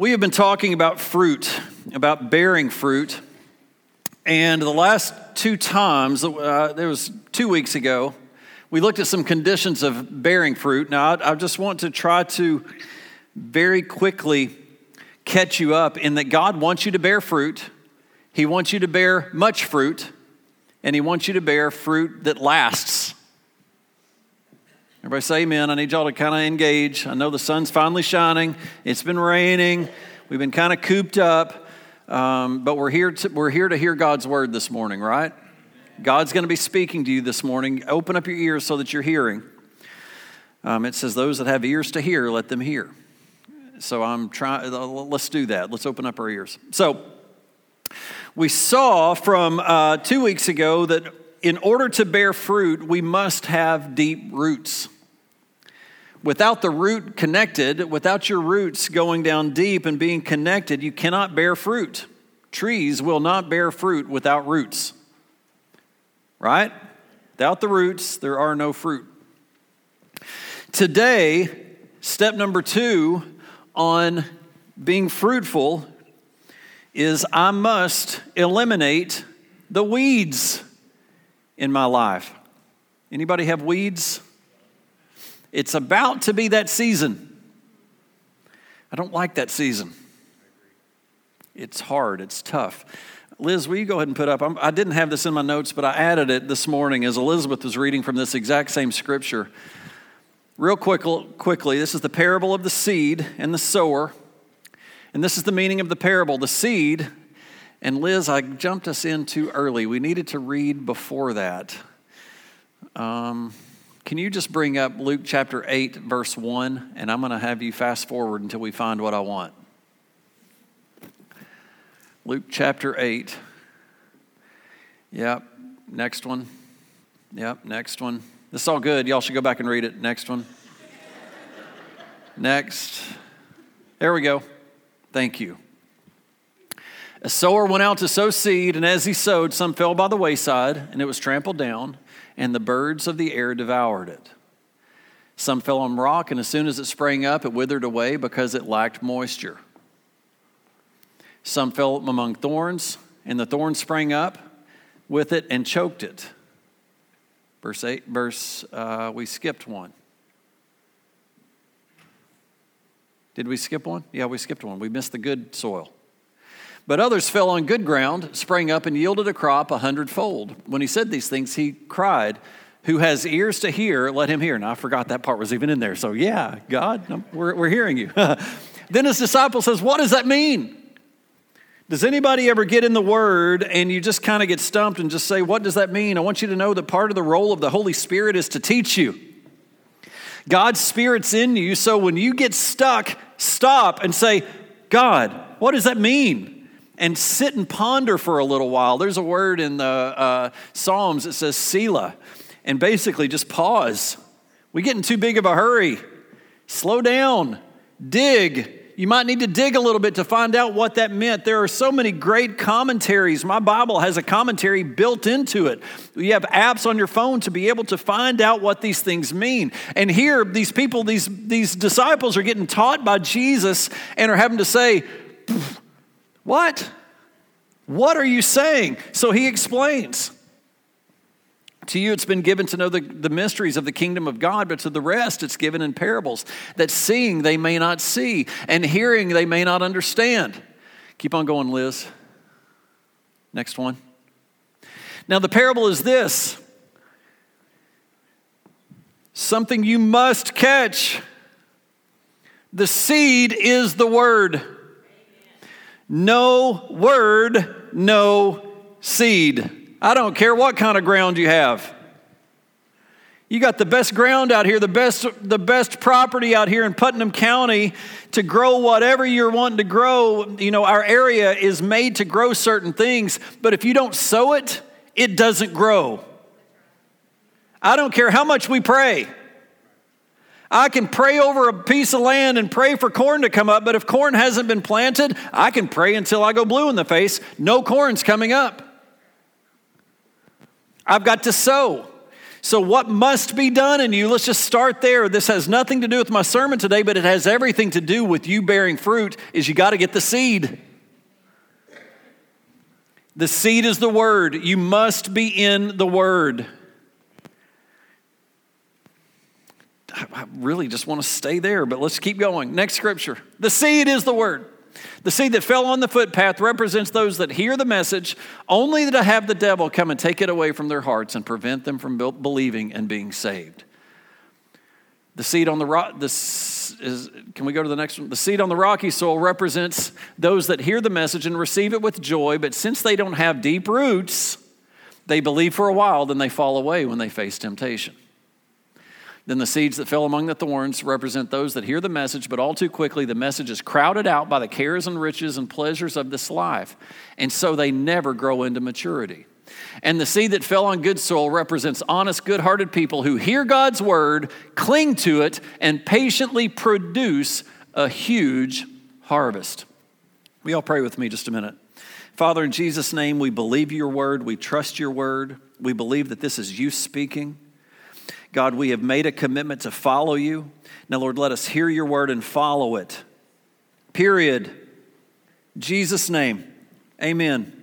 We have been talking about fruit, about bearing fruit, and the last two times, there was 2 weeks ago, we looked at some conditions of bearing fruit. Now, I just want to try to very quickly catch you up in that God wants you to bear fruit, He wants you to bear much fruit, and He wants you to bear fruit that lasts. Everybody say amen. I need y'all to kind of engage. I know the sun's finally shining. It's been raining. We've been kind of cooped up. But we're here to hear God's word this morning, right? God's going to be speaking to you this morning. Open up your ears so that you're hearing. It says those that have ears to hear, let them hear. So let's do that. Let's open up our ears. So we saw from 2 weeks ago that in order to bear fruit, we must have deep roots. Without the root connected, without your roots going down deep and being connected, you cannot bear fruit. Trees will not bear fruit without roots, right? Without the roots, there are no fruit. Today, step number 2 on being fruitful is I must eliminate the weeds in my life. Anybody have weeds? It's about to be that season. I don't like that season. It's hard. It's tough. Liz, will you go ahead and put up? I didn't have this in my notes, but I added it this morning as Elizabeth was reading from this exact same scripture. Real quickly, this is the parable of the seed and the sower. And this is the meaning of the parable. The seed, and Liz, I jumped us in too early. We needed to read before that. Can you just bring up Luke chapter 8, verse 1, and I'm going to have you fast forward until we find what I want. Luke chapter 8. Yep, next one. Yep, next one. This is all good. Y'all should go back and read it. Next one. Next. There we go. Thank you. A sower went out to sow seed, and as he sowed, some fell by the wayside, and it was trampled down, and the birds of the air devoured it. Some fell on rock, and as soon as it sprang up, it withered away because it lacked moisture. Some fell among thorns, and the thorns sprang up with it and choked it. Verse 8, we skipped one. Did we skip one? Yeah, we skipped one. We missed the good soil. But others fell on good ground, sprang up, and yielded a crop 100-fold. When he said these things, he cried, "Who has ears to hear, let him hear." Now, I forgot that part was even in there. So, yeah, God, we're hearing you. Then his disciple says, "What does that mean?" Does anybody ever get in the Word and you just kind of get stumped and just say, "What does that mean?" I want you to know that part of the role of the Holy Spirit is to teach you. God's Spirit's in you, so when you get stuck, stop and say, "God, what does that mean?" And sit and ponder for a little while. There's a word in the Psalms that says Selah, and basically just pause. We get in too big of a hurry. Slow down. Dig. You might need to dig a little bit to find out what that meant. There are so many great commentaries. My Bible has a commentary built into it. You have apps on your phone to be able to find out what these things mean. And here, these people, these disciples are getting taught by Jesus and are having to say, What are you saying? So he explains. To you it's been given to know the mysteries of the kingdom of God, but to the rest it's given in parables, that seeing they may not see, and hearing they may not understand. Keep on going, Liz. Next one. Now the parable is this. Something you must catch. The seed is the word. No word, no seed. I don't care what kind of ground you have. You got the best ground out here, the best property out here in Putnam County to grow whatever you're wanting to grow. You know, our area is made to grow certain things, but if you don't sow it, it doesn't grow. I don't care how much we pray. I can pray over a piece of land and pray for corn to come up, but if corn hasn't been planted, I can pray until I go blue in the face. No corn's coming up. I've got to sow. So what must be done in you? Let's just start there. This has nothing to do with my sermon today, but it has everything to do with you bearing fruit, is you got to get the seed. The seed is the word. You must be in the word. I really just want to stay there, but let's keep going. Next scripture. The seed is the word. The seed that fell on the footpath represents those that hear the message, only to have the devil come and take it away from their hearts and prevent them from believing and being saved. The seed on the rock, can we go to the next one? The seed on the rocky soil represents those that hear the message and receive it with joy, but since they don't have deep roots, they believe for a while, then they fall away when they face temptation. Then the seeds that fell among the thorns represent those that hear the message, but all too quickly the message is crowded out by the cares and riches and pleasures of this life, and so they never grow into maturity. And the seed that fell on good soil represents honest, good-hearted people who hear God's word, cling to it, and patiently produce a huge harvest. We all pray with me just a minute. Father, in Jesus' name, we believe your word, we trust your word, we believe that this is you speaking. God, we have made a commitment to follow you. Now, Lord, let us hear your word and follow it. Period. Jesus' name. Amen.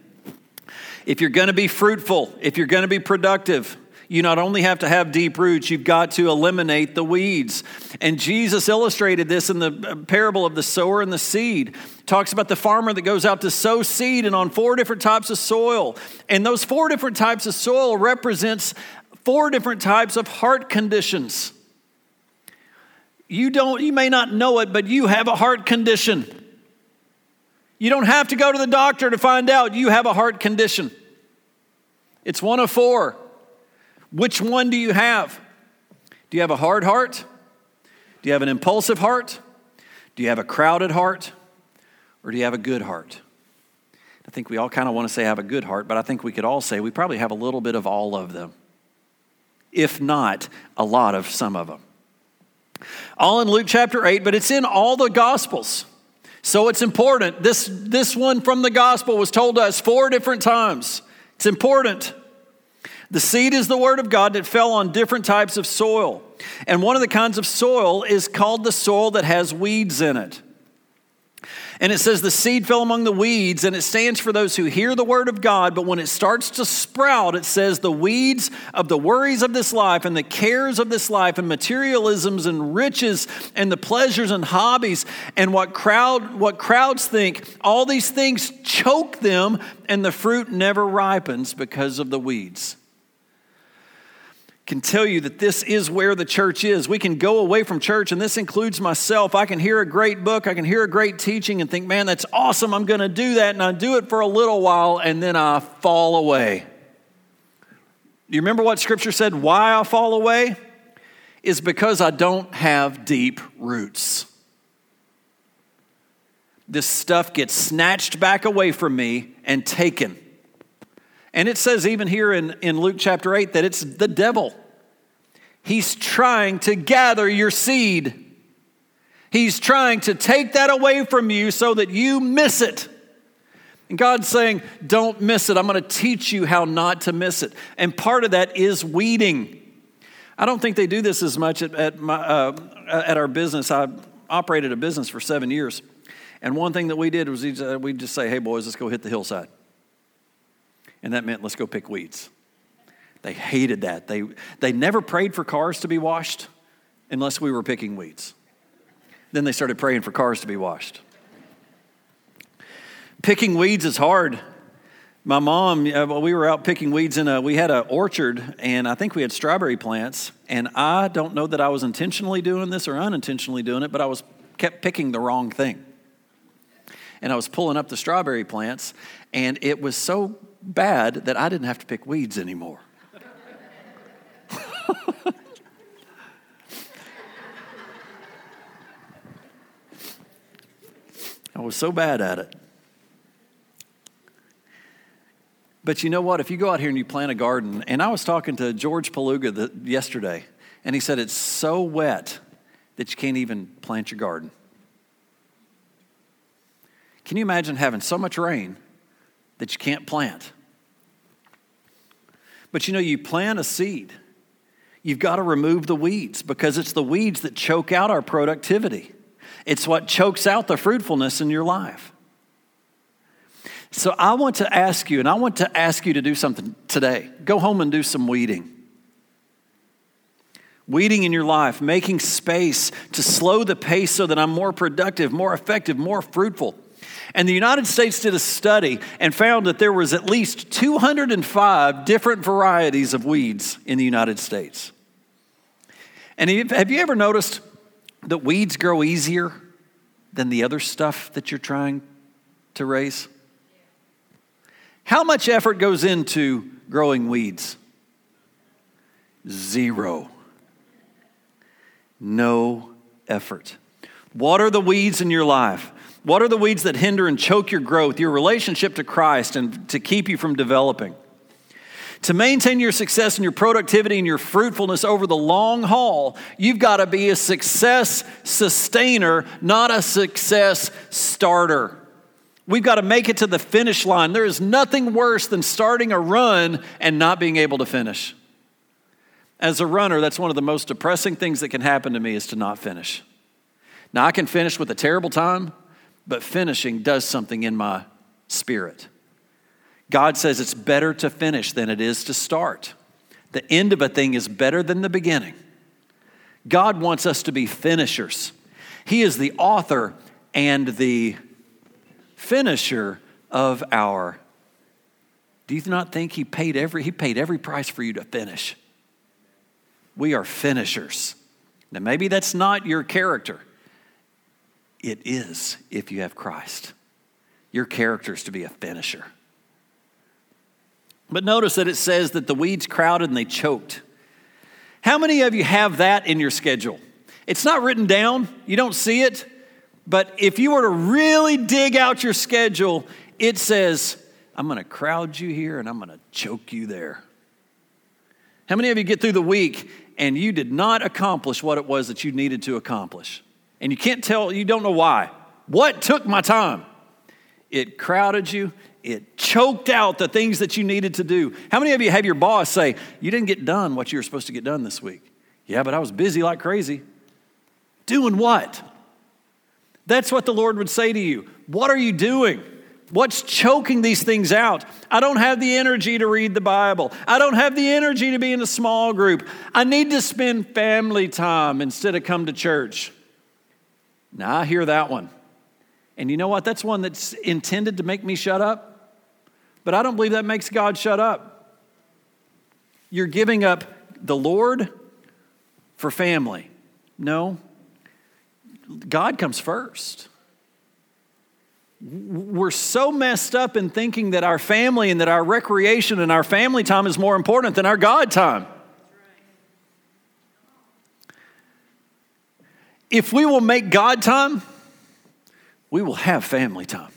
If you're going to be fruitful, if you're going to be productive, you not only have to have deep roots, you've got to eliminate the weeds. And Jesus illustrated this in the parable of the sower and the seed. Talks about the farmer that goes out to sow seed and on four different types of soil. And those four different types of soil represents four different types of heart conditions. You may not know it, but you have a heart condition. You don't have to go to the doctor to find out you have a heart condition. It's one of four. Which one do you have? Do you have a hard heart? Do you have an impulsive heart? Do you have a crowded heart? Or do you have a good heart? I think we all kind of want to say have a good heart, but I think we could all say we probably have a little bit of all of them. If not, a lot of some of them. All in Luke chapter 8, but it's in all the Gospels. So it's important. This one from the Gospel was told to us four different times. It's important. The seed is the word of God that fell on different types of soil. And one of the kinds of soil is called the soil that has weeds in it. And it says the seed fell among the weeds, and it stands for those who hear the word of God, but when it starts to sprout, it says the weeds of the worries of this life and the cares of this life and materialisms and riches and the pleasures and hobbies and what crowds think, all these things choke them, and the fruit never ripens because of the weeds. Can tell you that this is where the church is. We can go away from church, and this includes myself. I can hear a great book, I can hear a great teaching and think, man, that's awesome, I'm gonna do that, and I do it for a little while, and then I fall away. You remember what scripture said, why I fall away? Is because I don't have deep roots. This stuff gets snatched back away from me and taken. And it says even here in Luke chapter 8 that it's the devil. He's trying to gather your seed. He's trying to take that away from you so that you miss it. And God's saying, don't miss it. I'm going to teach you how not to miss it. And part of that is weeding. I don't think they do this as much at our business. I operated a business for 7 years. And one thing that we did was we'd just say, hey, boys, let's go hit the hillside. And that meant, let's go pick weeds. They hated that. They never prayed for cars to be washed unless we were picking weeds. Then they started praying for cars to be washed. Picking weeds is hard. My mom, we were out picking weeds we had an orchard, and I think we had strawberry plants. And I don't know that I was intentionally doing this or unintentionally doing it, but I kept picking the wrong thing. And I was pulling up the strawberry plants, and it was so bad that I didn't have to pick weeds anymore. I was so bad at it. But you know what? If you go out here and you plant a garden, and I was talking to George Peluga yesterday, and he said it's so wet that you can't even plant your garden. Can you imagine having so much rain that you can't plant? But you know, you plant a seed, You've got to remove the weeds, because it's the weeds that choke out our productivity. It's what chokes out the fruitfulness in your life. So I want to ask you, and I want to ask you to do something today. Go home and do some weeding. Weeding in your life, making space to slow the pace so that I'm more productive, more effective, more fruitful. And the United States did a study and found that there was at least 205 different varieties of weeds in the United States. And have you ever noticed that weeds grow easier than the other stuff that you're trying to raise? How much effort goes into growing weeds? Zero. No effort. What are the weeds in your life? What are the weeds that hinder and choke your growth, your relationship to Christ, and to keep you from developing? To maintain your success and your productivity and your fruitfulness over the long haul, you've got to be a success sustainer, not a success starter. We've got to make it to the finish line. There is nothing worse than starting a run and not being able to finish. As a runner, that's one of the most depressing things that can happen to me, is to not finish. Now, I can finish with a terrible time, but finishing does something in my spirit. God says it's better to finish than it is to start. The end of a thing is better than the beginning. God wants us to be finishers. He is the author and the finisher of our. Do you not think he paid every price for you to finish? We are finishers. Now, maybe that's not your character. It is if you have Christ. Your character is to be a finisher. But notice that it says that the weeds crowded and they choked. How many of you have that in your schedule? It's not written down. You don't see it. But if you were to really dig out your schedule, it says, I'm going to crowd you here and I'm going to choke you there. How many of you get through the week and you did not accomplish what it was that you needed to accomplish? And you can't tell, you don't know why. What took my time? It crowded you. It choked out the things that you needed to do. How many of you have your boss say, you didn't get done what you were supposed to get done this week? Yeah, but I was busy like crazy. Doing what? That's what the Lord would say to you. What are you doing? What's choking these things out? I don't have the energy to read the Bible. I don't have the energy to be in a small group. I need to spend family time instead of come to church. Now, I hear that one. And you know what? That's one that's intended to make me shut up. But I don't believe that makes God shut up. You're giving up the Lord for family. No. God comes first. We're so messed up in thinking that our family and that our recreation and our family time is more important than our God time. If we will make God time, we will have family time.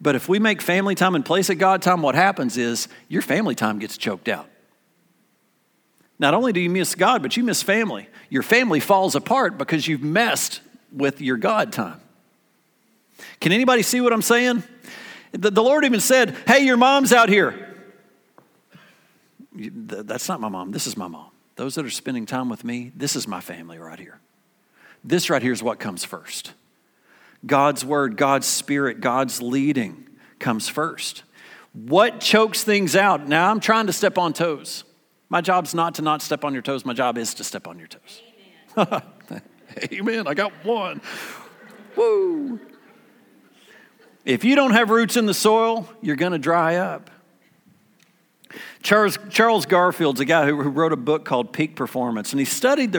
But if we make family time in place of God time, what happens is your family time gets choked out. Not only do you miss God, but you miss family. Your family falls apart because you've messed with your God time. Can anybody see what I'm saying? The Lord even said, hey, your mom's out here. That's not my mom. This is my mom. Those that are spending time with me, this is my family right here. This right here is what comes first. God's word, God's spirit, God's leading comes first. What chokes things out? Now, I'm trying to step on toes. My job's not to not step on your toes. My job is to step on your toes. Amen. Amen. I got one. Woo. If you don't have roots in the soil, you're going to dry up. Charles Garfield's a guy who wrote a book called Peak Performance, and he studied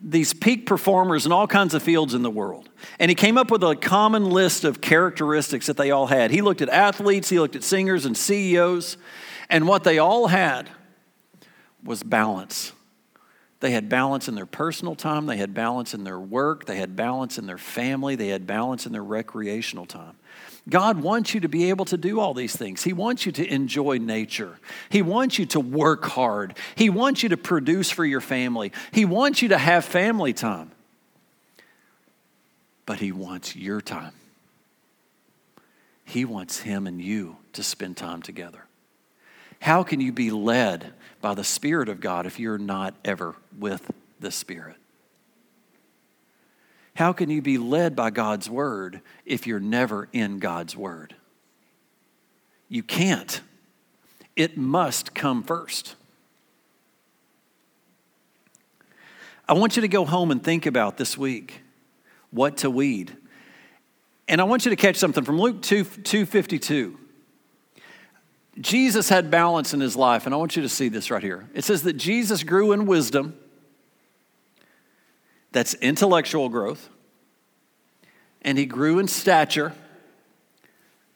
these peak performers in all kinds of fields in the world. And he came up with a common list of characteristics that they all had. He looked at athletes, he looked at singers and CEOs, and what they all had was balance. They had balance in their personal time, they had balance in their work, they had balance in their family, they had balance in their recreational time. God wants you to be able to do all these things. He wants you to enjoy nature. He wants you to work hard. He wants you to produce for your family. He wants you to have family time. But he wants your time. He wants him and you to spend time together. How can you be led by the Spirit of God if you're not ever with the Spirit? How can you be led by God's Word if you're never in God's Word? You can't. It must come first. I want you to go home and think about this week what to weed. And I want you to catch something from Luke 2:52. Jesus had balance in his life, and I want you to see this right here. It says that Jesus grew in wisdom. That's intellectual growth. And he grew in stature.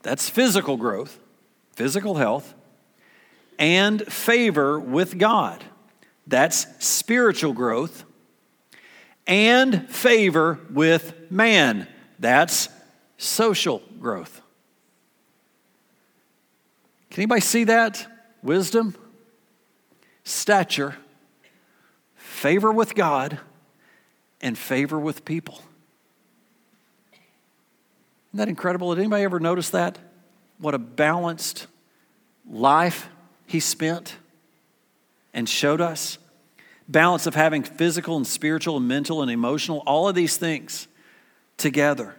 That's physical growth, physical health, and favor with God. That's spiritual growth, and favor with man. That's social growth. Can anybody see that? Wisdom, stature, favor with God, and favor with people. Isn't that incredible? Did anybody ever notice that? What a balanced life he spent and showed us. Balance of having physical and spiritual and mental and emotional, all of these things together.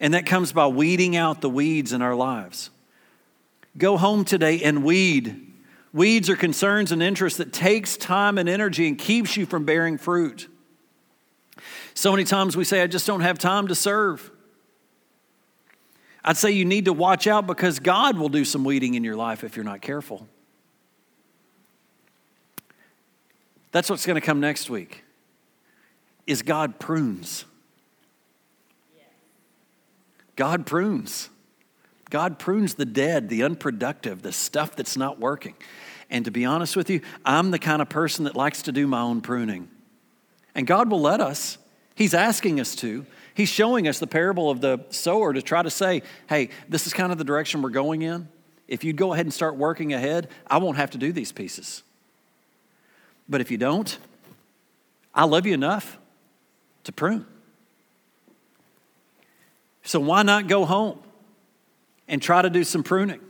And that comes by weeding out the weeds in our lives. Go home today and weed. Weeds are concerns and interests that takes time and energy and keeps you from bearing fruit. So many times we say, I just don't have time to serve. I'd say you need to watch out because God will do some weeding in your life if you're not careful. That's what's going to come next week, is God prunes. God prunes. God prunes the dead, the unproductive, the stuff that's not working. And to be honest with you, I'm the kind of person that likes to do my own pruning. And God will let us. He's asking us to. He's showing us the parable of the sower to try to say, hey, this is kind of the direction we're going in. If you go ahead and start working ahead, I won't have to do these pieces. But if you don't, I love you enough to prune. So why not go home and try to do some pruning?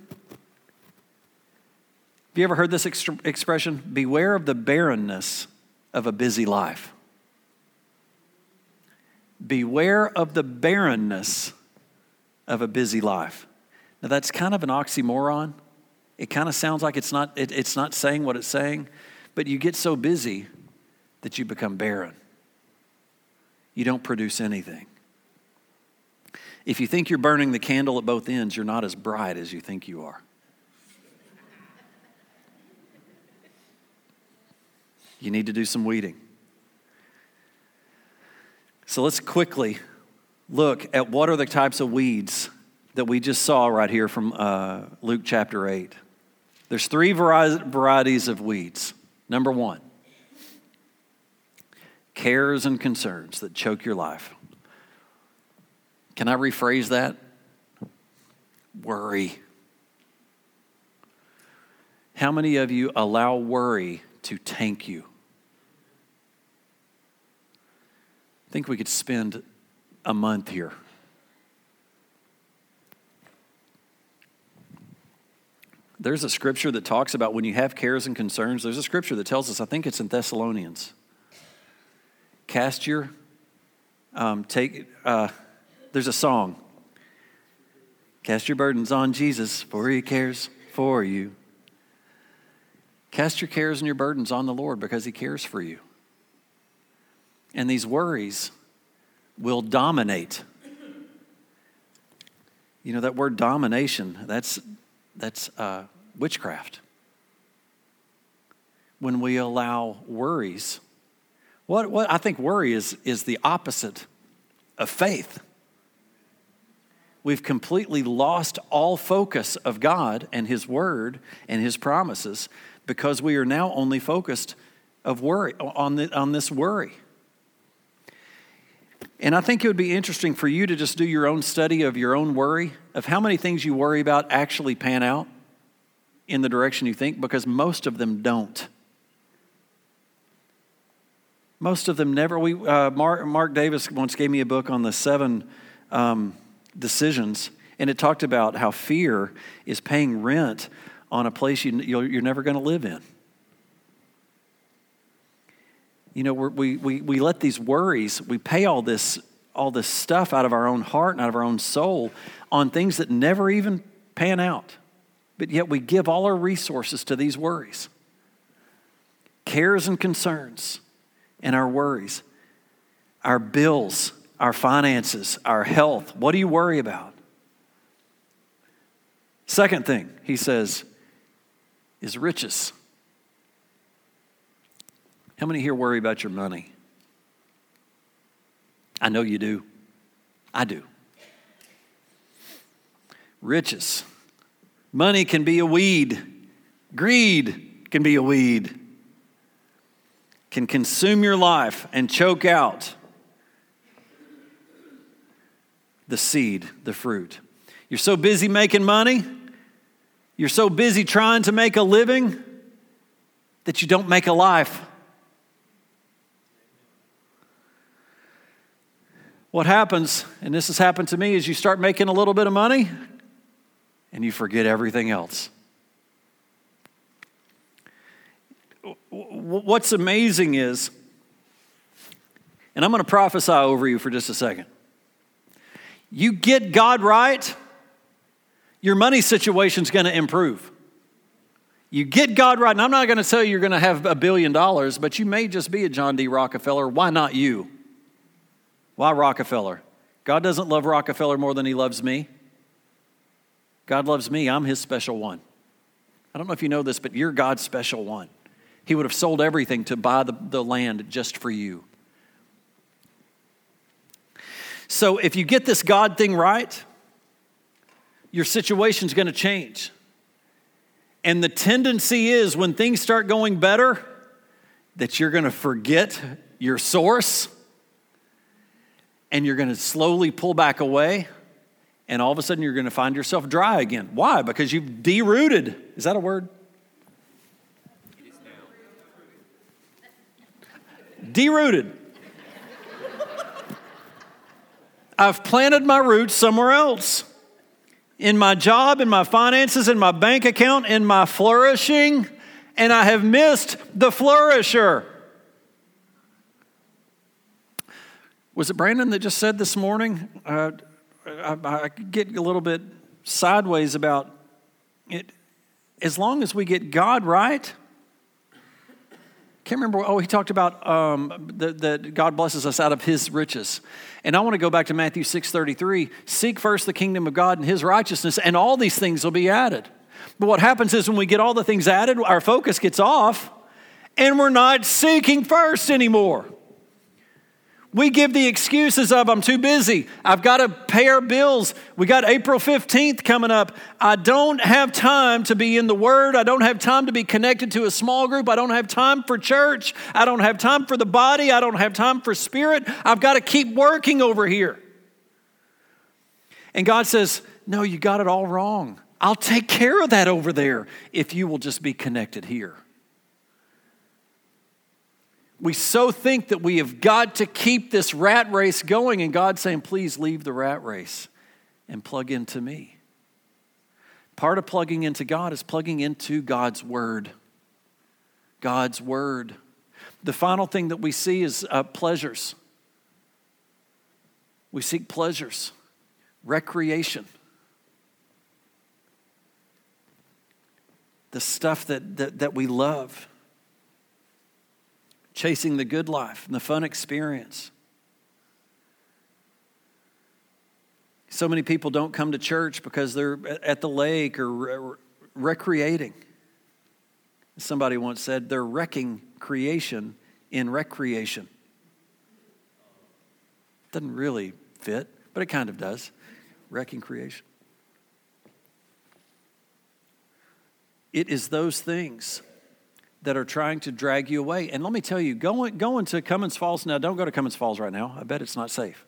Have you ever heard this expression? Beware of the barrenness of a busy life. Beware of the barrenness of a busy life. Now that's kind of an oxymoron. It kind of sounds like it's not saying what it's saying, but you get so busy that you become barren. You don't produce anything. If you think you're burning the candle at both ends, you're not as bright as you think you are. You need to do some weeding. So let's quickly look at what are the types of weeds that we just saw right here from Luke chapter 8. There's three varieties of weeds. Number one, cares and concerns that choke your life. Can I rephrase that? Worry. How many of you allow worry to tank you? I think we could spend a month here. There's a scripture that talks about when you have cares and concerns. There's a scripture that tells us, I think it's in Thessalonians, there's a song. Cast your burdens on Jesus, for he cares for you. Cast your cares and your burdens on the Lord because he cares for you. And these worries will dominate. You know, that word domination, that's witchcraft. When we allow worries, what I think worry is the opposite of faith. We've completely lost all focus of God and his word and his promises because we are now only focused of worry on this worry. And I think it would be interesting for you to just do your own study of your own worry, of how many things you worry about actually pan out in the direction you think, because most of them don't. Most of them never. Mark Davis once gave me a book on the 7... decisions, and it talked about how fear is paying rent on a place you're never going to live in. You know, we let these worries, we pay all this stuff out of our own heart and out of our own soul on things that never even pan out. But yet we give all our resources to these worries, cares and concerns, and our worries, our bills, our finances, our health. What do you worry about? Second thing, he says, is riches. How many here worry about your money? I know you do. I do. Riches. Money can be a weed. Greed can be a weed. Can consume your life and choke out the seed, the fruit. You're so busy making money, you're so busy trying to make a living that you don't make a life. What happens, and this has happened to me, is you start making a little bit of money and you forget everything else. What's amazing is, and I'm going to prophesy over you for just a second. You get God right, your money situation's going to improve. You get God right, and I'm not going to tell you you're going to have $1 billion, but you may just be a John D. Rockefeller. Why not you? Why Rockefeller? God doesn't love Rockefeller more than he loves me. God loves me. I'm his special one. I don't know if you know this, but you're God's special one. He would have sold everything to buy the land just for you. So if you get this God thing right, your situation's going to change. And the tendency is when things start going better, that you're going to forget your source. And you're going to slowly pull back away, and all of a sudden you're going to find yourself dry again. Why? Because you've de-rooted. Is that a word? De-rooted. I've planted my roots somewhere else. In my job, in my finances, in my bank account, in my flourishing, and I have missed the flourisher. Was it Brandon that just said this morning? I get a little bit sideways about it. As long as we get God right, can't remember. Oh, he talked about that God blesses us out of his riches. And I want to go back to Matthew 6:33. Seek first the kingdom of God and his righteousness, and all these things will be added. But what happens is when we get all the things added, our focus gets off, and we're not seeking first anymore. We give the excuses of, I'm too busy. I've got to pay our bills. We got April 15th coming up. I don't have time to be in the Word. I don't have time to be connected to a small group. I don't have time for church. I don't have time for the body. I don't have time for spirit. I've got to keep working over here. And God says, no, you got it all wrong. I'll take care of that over there if you will just be connected here. We so think that we have got to keep this rat race going, and God's saying, please leave the rat race and plug into me. Part of plugging into God is plugging into God's Word. God's Word. The final thing that we see is pleasures. We seek pleasures, recreation. The stuff that we love. Chasing the good life and the fun experience. So many people don't come to church because they're at the lake or recreating. Somebody once said they're wrecking creation in recreation. Doesn't really fit, but it kind of does. Wrecking creation. It is those things that are trying to drag you away. And let me tell you, going to Cummins Falls now, don't go to Cummins Falls right now. I bet it's not safe.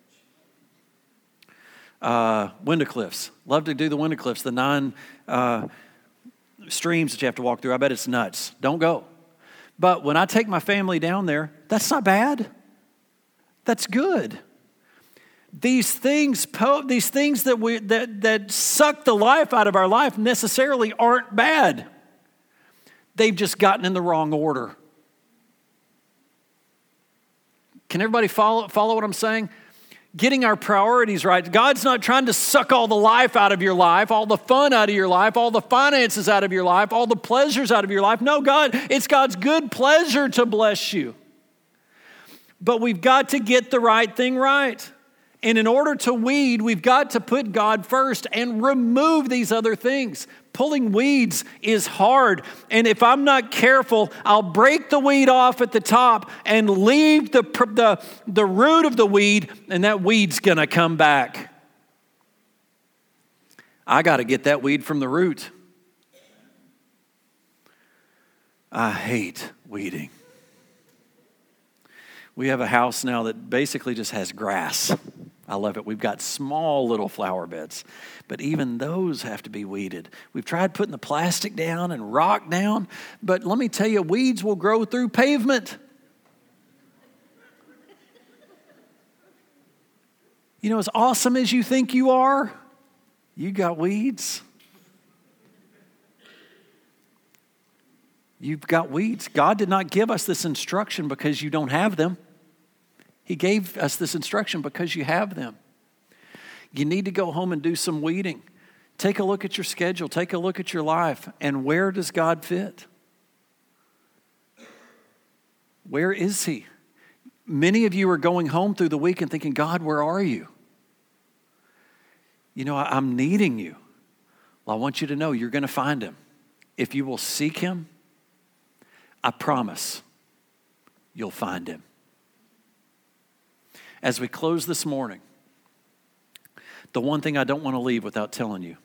Windcliffs. Love to do the Windcliffs, the 9 streams that you have to walk through. I bet it's nuts. Don't go. But when I take my family down there, that's not bad. That's good. These things that suck the life out of our life necessarily aren't bad. They've just gotten in the wrong order. Can everybody follow what I'm saying? Getting our priorities right. God's not trying to suck all the life out of your life, all the fun out of your life, all the finances out of your life, all the pleasures out of your life. No, it's God's good pleasure to bless you. But we've got to get the right thing right. And in order to weed, we've got to put God first and remove these other things. Pulling weeds is hard. And if I'm not careful, I'll break the weed off at the top and leave the root of the weed, and that weed's going to come back. I got to get that weed from the root. I hate weeding. We have a house now that basically just has grass. I love it. We've got small little flower beds, but even those have to be weeded. We've tried putting the plastic down and rock down, but let me tell you, weeds will grow through pavement. You know, as awesome as you think you are, you got weeds. You've got weeds. God did not give us this instruction because you don't have them. He gave us this instruction because you have them. You need to go home and do some weeding. Take a look at your schedule. Take a look at your life. And where does God fit? Where is He? Many of you are going home through the week and thinking, God, where are you? You know, I'm needing you. Well, I want you to know you're going to find Him. If you will seek Him, I promise you'll find Him. As we close this morning, the one thing I don't want to leave without telling you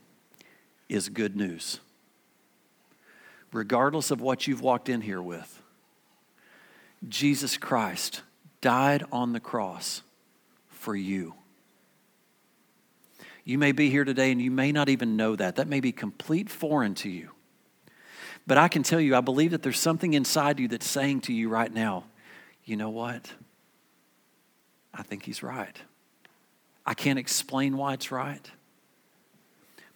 is good news. Regardless of what you've walked in here with, Jesus Christ died on the cross for you. You may be here today and you may not even know that. That may be complete foreign to you. But I can tell you, I believe that there's something inside you that's saying to you right now, you know what? I think He's right. I can't explain why it's right.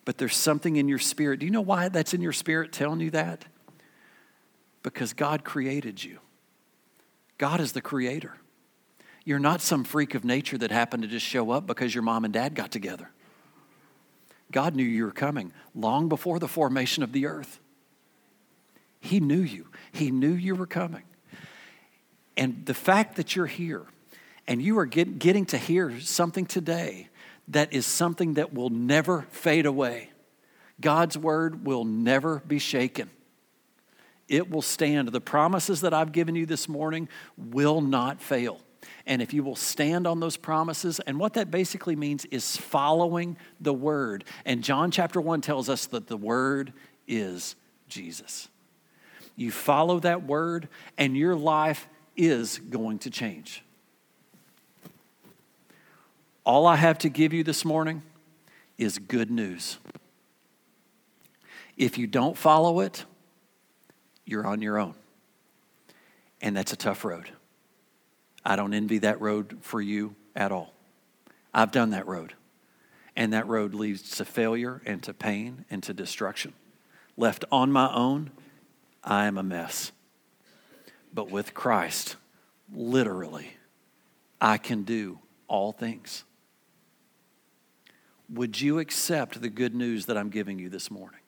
But there's something in your spirit. Do you know why that's in your spirit telling you that? Because God created you. God is the creator. You're not some freak of nature that happened to just show up because your mom and dad got together. God knew you were coming long before the formation of the earth. He knew you. He knew you were coming. And the fact that you're here, and you are getting to hear something today that is something that will never fade away. God's word will never be shaken. It will stand. The promises that I've given you this morning will not fail. And if you will stand on those promises, and what that basically means is following the word. And John chapter 1 tells us that the word is Jesus. You follow that word, and your life is going to change. All I have to give you this morning is good news. If you don't follow it, you're on your own. And that's a tough road. I don't envy that road for you at all. I've done that road. And that road leads to failure and to pain and to destruction. Left on my own, I am a mess. But with Christ, literally, I can do all things. Would you accept the good news that I'm giving you this morning?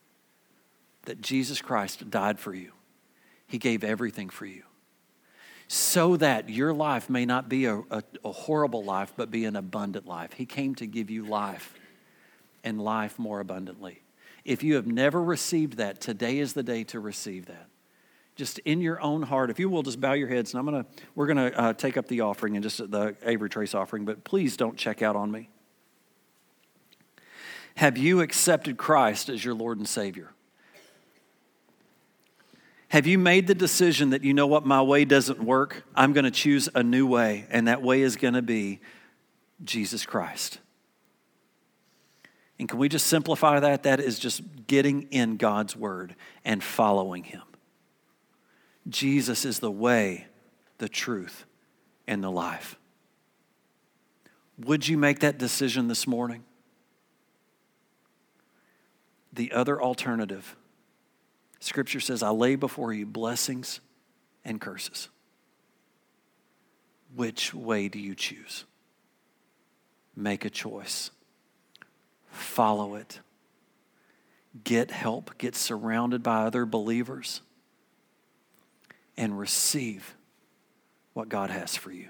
That Jesus Christ died for you. He gave everything for you. So that your life may not be a horrible life, but be an abundant life. He came to give you life and life more abundantly. If you have never received that, today is the day to receive that. Just in your own heart, if you will, just bow your heads, and we're gonna take up the offering and just the Avery Trace offering. But please don't check out on me. Have you accepted Christ as your Lord and Savior? Have you made the decision that, you know what, my way doesn't work? I'm going to choose a new way, and that way is going to be Jesus Christ. And can we just simplify that? That is just getting in God's word and following Him. Jesus is the way, the truth, and the life. Would you make that decision this morning? The other alternative Scripture says, I lay before you blessings and curses. Which way do you choose? Make a choice. Follow it. Get help. Get surrounded by other believers. And receive what God has for you.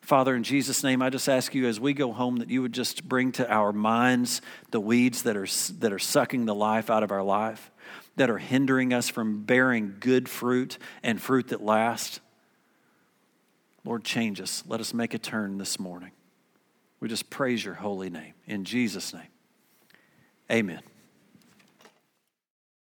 Father, in Jesus' name, I just ask you as we go home that you would just bring to our minds the weeds that are sucking the life out of our life, that are hindering us from bearing good fruit and fruit that lasts. Lord, change us. Let us make a turn this morning. We just praise your holy name. In Jesus' name, amen.